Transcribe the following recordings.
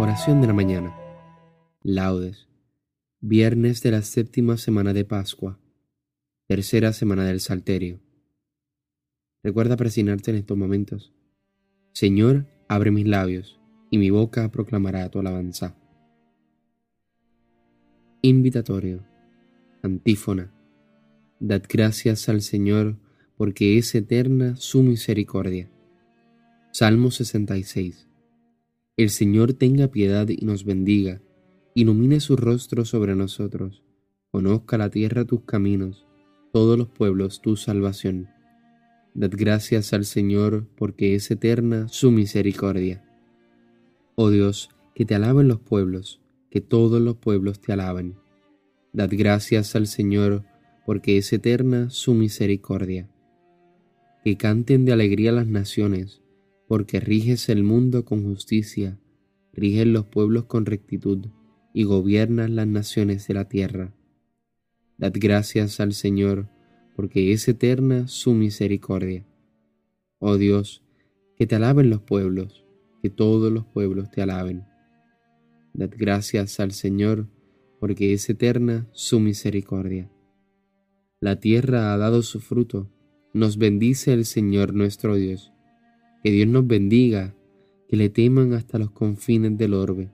Oración de la mañana. Laudes. Viernes de la séptima semana de Pascua. Tercera semana del Salterio. Recuerda presionarte en estos momentos. Señor, abre mis labios, y mi boca proclamará tu alabanza. Invitatorio. Antífona. Dad gracias al Señor, porque es eterna su misericordia. Salmo 66. El Señor tenga piedad y nos bendiga, ilumine su rostro sobre nosotros, conozca la tierra tus caminos, todos los pueblos tu salvación. Dad gracias al Señor, porque es eterna su misericordia. Oh Dios, que te alaben los pueblos, que todos los pueblos te alaben. Dad gracias al Señor, porque es eterna su misericordia. Que canten de alegría las naciones, porque riges el mundo con justicia, riges los pueblos con rectitud, y gobiernas las naciones de la tierra. Dad gracias al Señor, porque es eterna su misericordia. Oh Dios, que te alaben los pueblos, que todos los pueblos te alaben. Dad gracias al Señor, porque es eterna su misericordia. La tierra ha dado su fruto, nos bendice el Señor nuestro Dios. Que Dios nos bendiga, que le teman hasta los confines del orbe.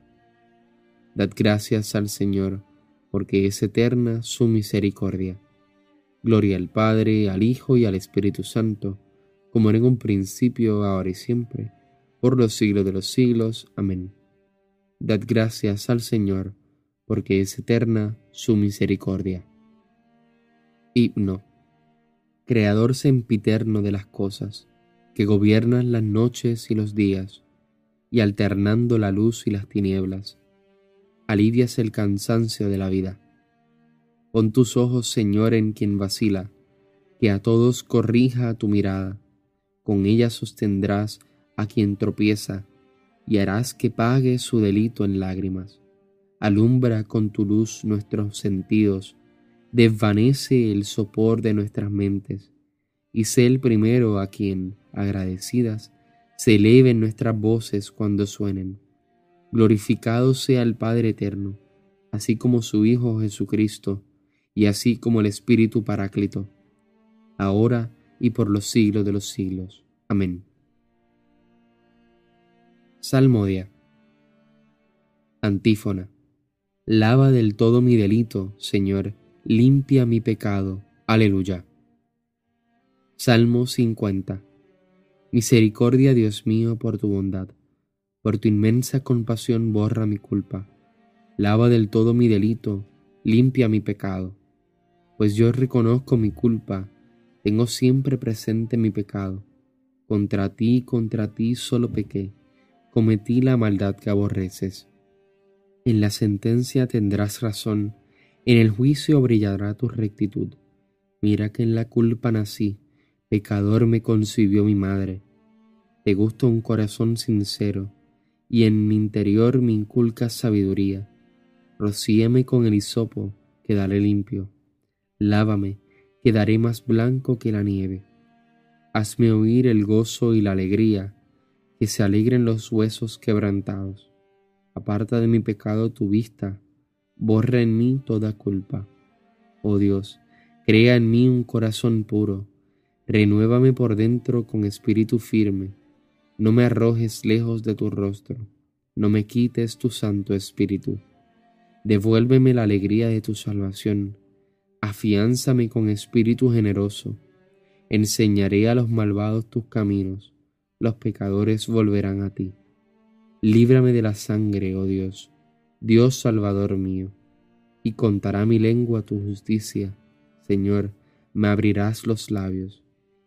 Dad gracias al Señor, porque es eterna su misericordia. Gloria al Padre, al Hijo y al Espíritu Santo, como era en un principio, ahora y siempre, por los siglos de los siglos. Amén. Dad gracias al Señor, porque es eterna su misericordia. Himno. Creador sempiterno de las cosas, que gobiernas las noches y los días, y alternando la luz y las tinieblas, alivias el cansancio de la vida. Pon tus ojos, Señor, en quien vacila, que a todos corrija tu mirada. Con ella sostendrás a quien tropieza, y harás que pague su delito en lágrimas. Alumbra con tu luz nuestros sentidos, desvanece el sopor de nuestras mentes, y sé el primero a quien, agradecidas, se eleven nuestras voces cuando suenen. Glorificado sea el Padre eterno, así como su Hijo Jesucristo, y así como el Espíritu Paráclito, ahora y por los siglos de los siglos. Amén. Salmodia. Antífona. Lava del todo mi delito, Señor, limpia mi pecado. Aleluya. Salmo 50. Misericordia, Dios mío, por tu bondad, por tu inmensa compasión borra mi culpa, lava del todo mi delito, limpia mi pecado, pues yo reconozco mi culpa, tengo siempre presente mi pecado, contra ti solo pequé, cometí la maldad que aborreces. En la sentencia tendrás razón, en el juicio brillará tu rectitud, mira que en la culpa nací, pecador me concibió mi madre. Te gusta un corazón sincero, y en mi interior me inculcas sabiduría. Rocíame con el hisopo, quedaré limpio. Lávame, quedaré más blanco que la nieve. Hazme oír el gozo y la alegría, que se alegren los huesos quebrantados. Aparta de mi pecado tu vista, borra en mí toda culpa. Oh Dios, crea en mí un corazón puro. Renuévame por dentro con espíritu firme, no me arrojes lejos de tu rostro, no me quites tu santo espíritu. Devuélveme la alegría de tu salvación, afiánzame con espíritu generoso. Enseñaré a los malvados tus caminos, los pecadores volverán a ti. Líbrame de la sangre, oh Dios, Dios salvador mío, y contará mi lengua tu justicia, Señor, me abrirás los labios.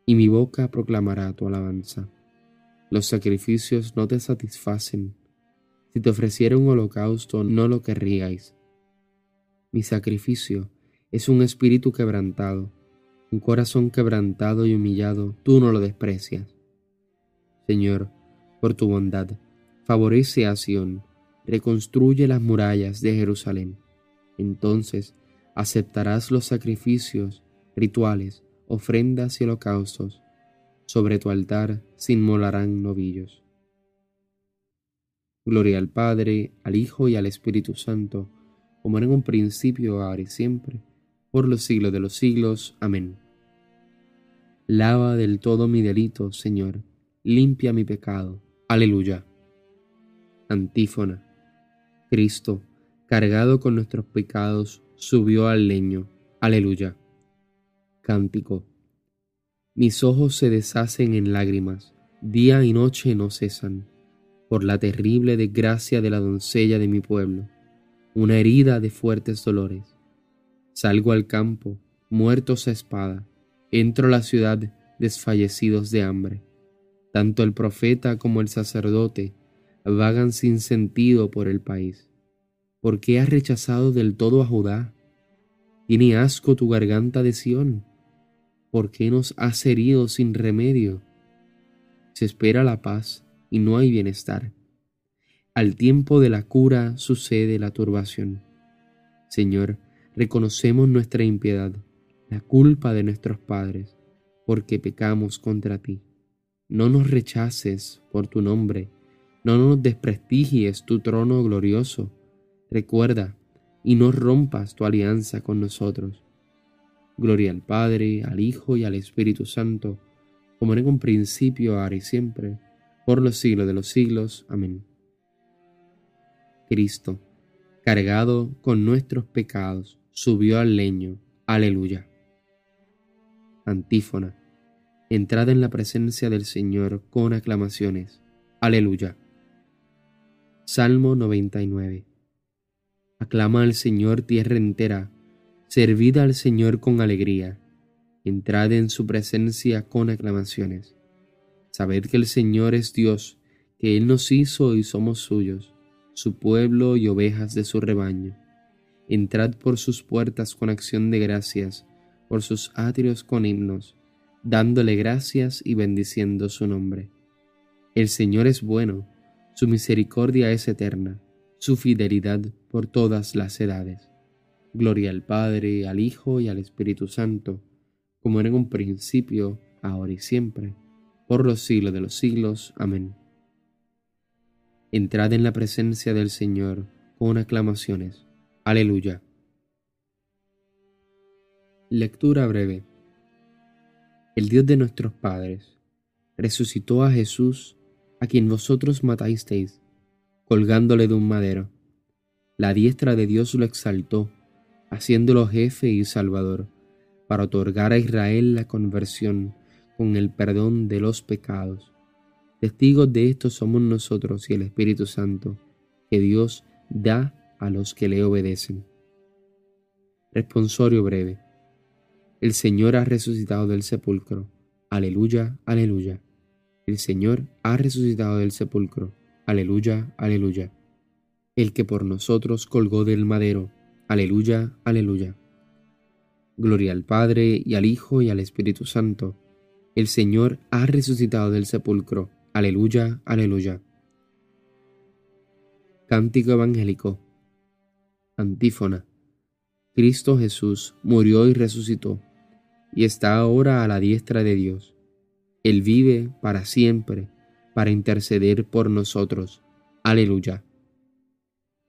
Y mi boca proclamará tu alabanza. Los sacrificios no te satisfacen. Si te ofreciera un holocausto, no lo querríais. Mi sacrificio es un espíritu quebrantado, un corazón quebrantado y humillado, tú no lo desprecias. Señor, por tu bondad, favorece a Sión, reconstruye las murallas de Jerusalén. Entonces aceptarás los sacrificios, rituales, ofrendas y holocaustos, sobre tu altar se inmolarán novillos. Gloria al Padre, al Hijo y al Espíritu Santo, como en un principio, ahora y siempre, por los siglos de los siglos. Amén. Lava del todo mi delito, Señor, limpia mi pecado. Aleluya. Antífona. Cristo, cargado con nuestros pecados, subió al leño. Aleluya. Cántico. Mis ojos se deshacen en lágrimas, día y noche no cesan, por la terrible desgracia de la doncella de mi pueblo, una herida de fuertes dolores. Salgo al campo, muertos a espada, entro a la ciudad desfallecidos de hambre. Tanto el profeta como el sacerdote vagan sin sentido por el país. ¿Por qué has rechazado del todo a Judá? ¿Tiene asco tu garganta de Sión? ¿Por qué nos has herido sin remedio? Se espera la paz y no hay bienestar. Al tiempo de la cura sucede la turbación. Señor, reconocemos nuestra impiedad, la culpa de nuestros padres, porque pecamos contra ti. No nos rechaces por tu nombre, no nos desprestigies tu trono glorioso. Recuerda y no rompas tu alianza con nosotros. Gloria al Padre, al Hijo y al Espíritu Santo, como en un principio, ahora y siempre, por los siglos de los siglos. Amén. Cristo, cargado con nuestros pecados, subió al leño. Aleluya. Antífona. Entrad en la presencia del Señor con aclamaciones. Aleluya. Salmo 99. Aclama al Señor tierra entera, servid al Señor con alegría, entrad en su presencia con aclamaciones. Sabed que el Señor es Dios, que Él nos hizo y somos suyos, su pueblo y ovejas de su rebaño. Entrad por sus puertas con acción de gracias, por sus atrios con himnos, dándole gracias y bendiciendo su nombre. El Señor es bueno, su misericordia es eterna, su fidelidad por todas las edades. Gloria al Padre, al Hijo y al Espíritu Santo, como era en un principio, ahora y siempre, por los siglos de los siglos. Amén. Entrad en la presencia del Señor con aclamaciones. Aleluya. Lectura breve. El Dios de nuestros padres resucitó a Jesús, a quien vosotros matasteis, colgándole de un madero. La diestra de Dios lo exaltó, haciéndolo jefe y salvador, para otorgar a Israel la conversión con el perdón de los pecados. Testigos de esto somos nosotros y el Espíritu Santo, que Dios da a los que le obedecen. Responsorio breve. El Señor ha resucitado del sepulcro. Aleluya, aleluya. El Señor ha resucitado del sepulcro. Aleluya, aleluya. El que por nosotros colgó del madero. Aleluya, aleluya. Gloria al Padre, y al Hijo, y al Espíritu Santo. El Señor ha resucitado del sepulcro. Aleluya, aleluya. Cántico evangélico. Antífona. Cristo Jesús murió y resucitó, y está ahora a la diestra de Dios. Él vive para siempre, para interceder por nosotros. Aleluya.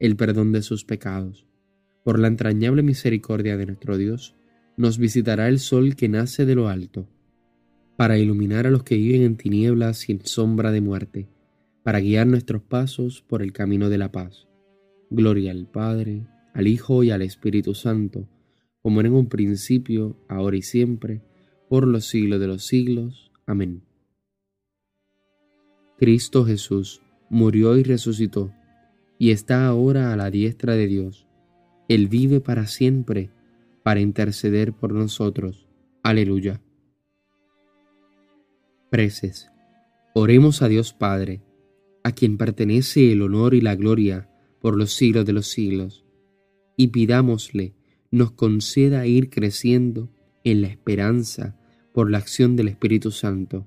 el perdón de sus pecados. Por la entrañable misericordia de nuestro Dios, nos visitará el sol que nace de lo alto, para iluminar a los que viven en tinieblas y en sombra de muerte, para guiar nuestros pasos por el camino de la paz. Gloria al Padre, al Hijo y al Espíritu Santo, como era en un principio, ahora y siempre, por los siglos de los siglos. Amén. Cristo Jesús murió y resucitó, y está ahora a la diestra de Dios. Él vive para siempre, para interceder por nosotros. Aleluya. Preces. Oremos a Dios Padre, a quien pertenece el honor y la gloria por los siglos de los siglos, y pidámosle nos conceda ir creciendo en la esperanza por la acción del Espíritu Santo.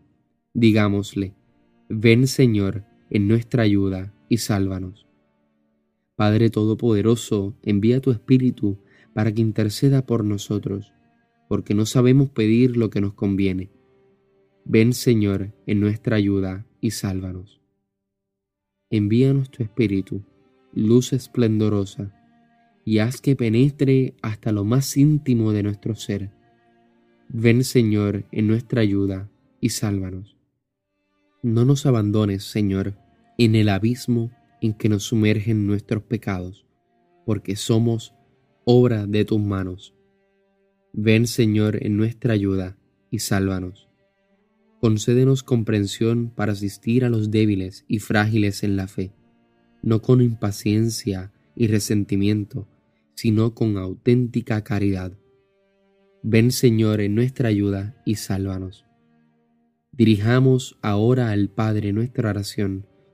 Digámosle: ven Señor en nuestra ayuda y sálvanos. Padre Todopoderoso, envía tu Espíritu para que interceda por nosotros, porque no sabemos pedir lo que nos conviene. Ven Señor en nuestra ayuda y sálvanos. Envíanos tu Espíritu, luz esplendorosa, y haz que penetre hasta lo más íntimo de nuestro ser. Ven Señor en nuestra ayuda y sálvanos. No nos abandones, Señor, en el abismo en que nos sumergen nuestros pecados, porque somos obra de tus manos. Ven Señor en nuestra ayuda y sálvanos. Concédenos comprensión para asistir a los débiles y frágiles en la fe, no con impaciencia y resentimiento, sino con auténtica caridad. Ven Señor en nuestra ayuda y sálvanos. Dirijamos ahora al Padre nuestra oración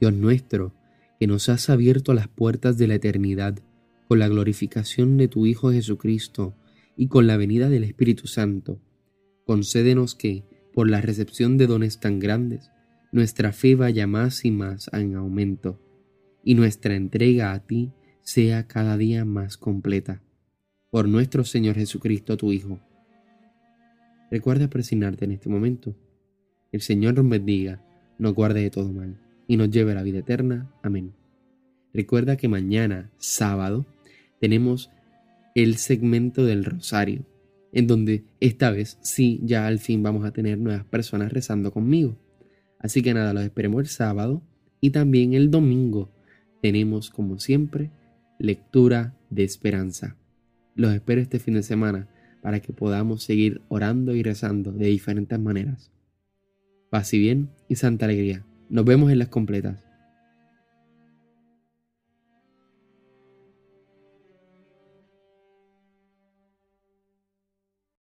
Dios nuestro, que nos has abierto las puertas de la eternidad con la glorificación de tu Hijo Jesucristo y con la venida del Espíritu Santo, concédenos que, por la recepción de dones tan grandes, nuestra fe vaya más y más en aumento, y nuestra entrega a ti sea cada día más completa. Por nuestro Señor Jesucristo, tu Hijo. Recuerda presignarte en este momento. El Señor nos bendiga, nos guarde de todo mal, y nos lleve a la vida eterna. Amén. Recuerda que mañana, sábado, tenemos el segmento del Rosario, en donde esta vez sí ya al fin vamos a tener nuevas personas rezando conmigo. Así que nada, los esperemos el sábado y también el domingo. Tenemos, como siempre, lectura de esperanza. Los espero este fin de semana para que podamos seguir orando y rezando de diferentes maneras. Paz y bien y santa alegría. Nos vemos en las completas.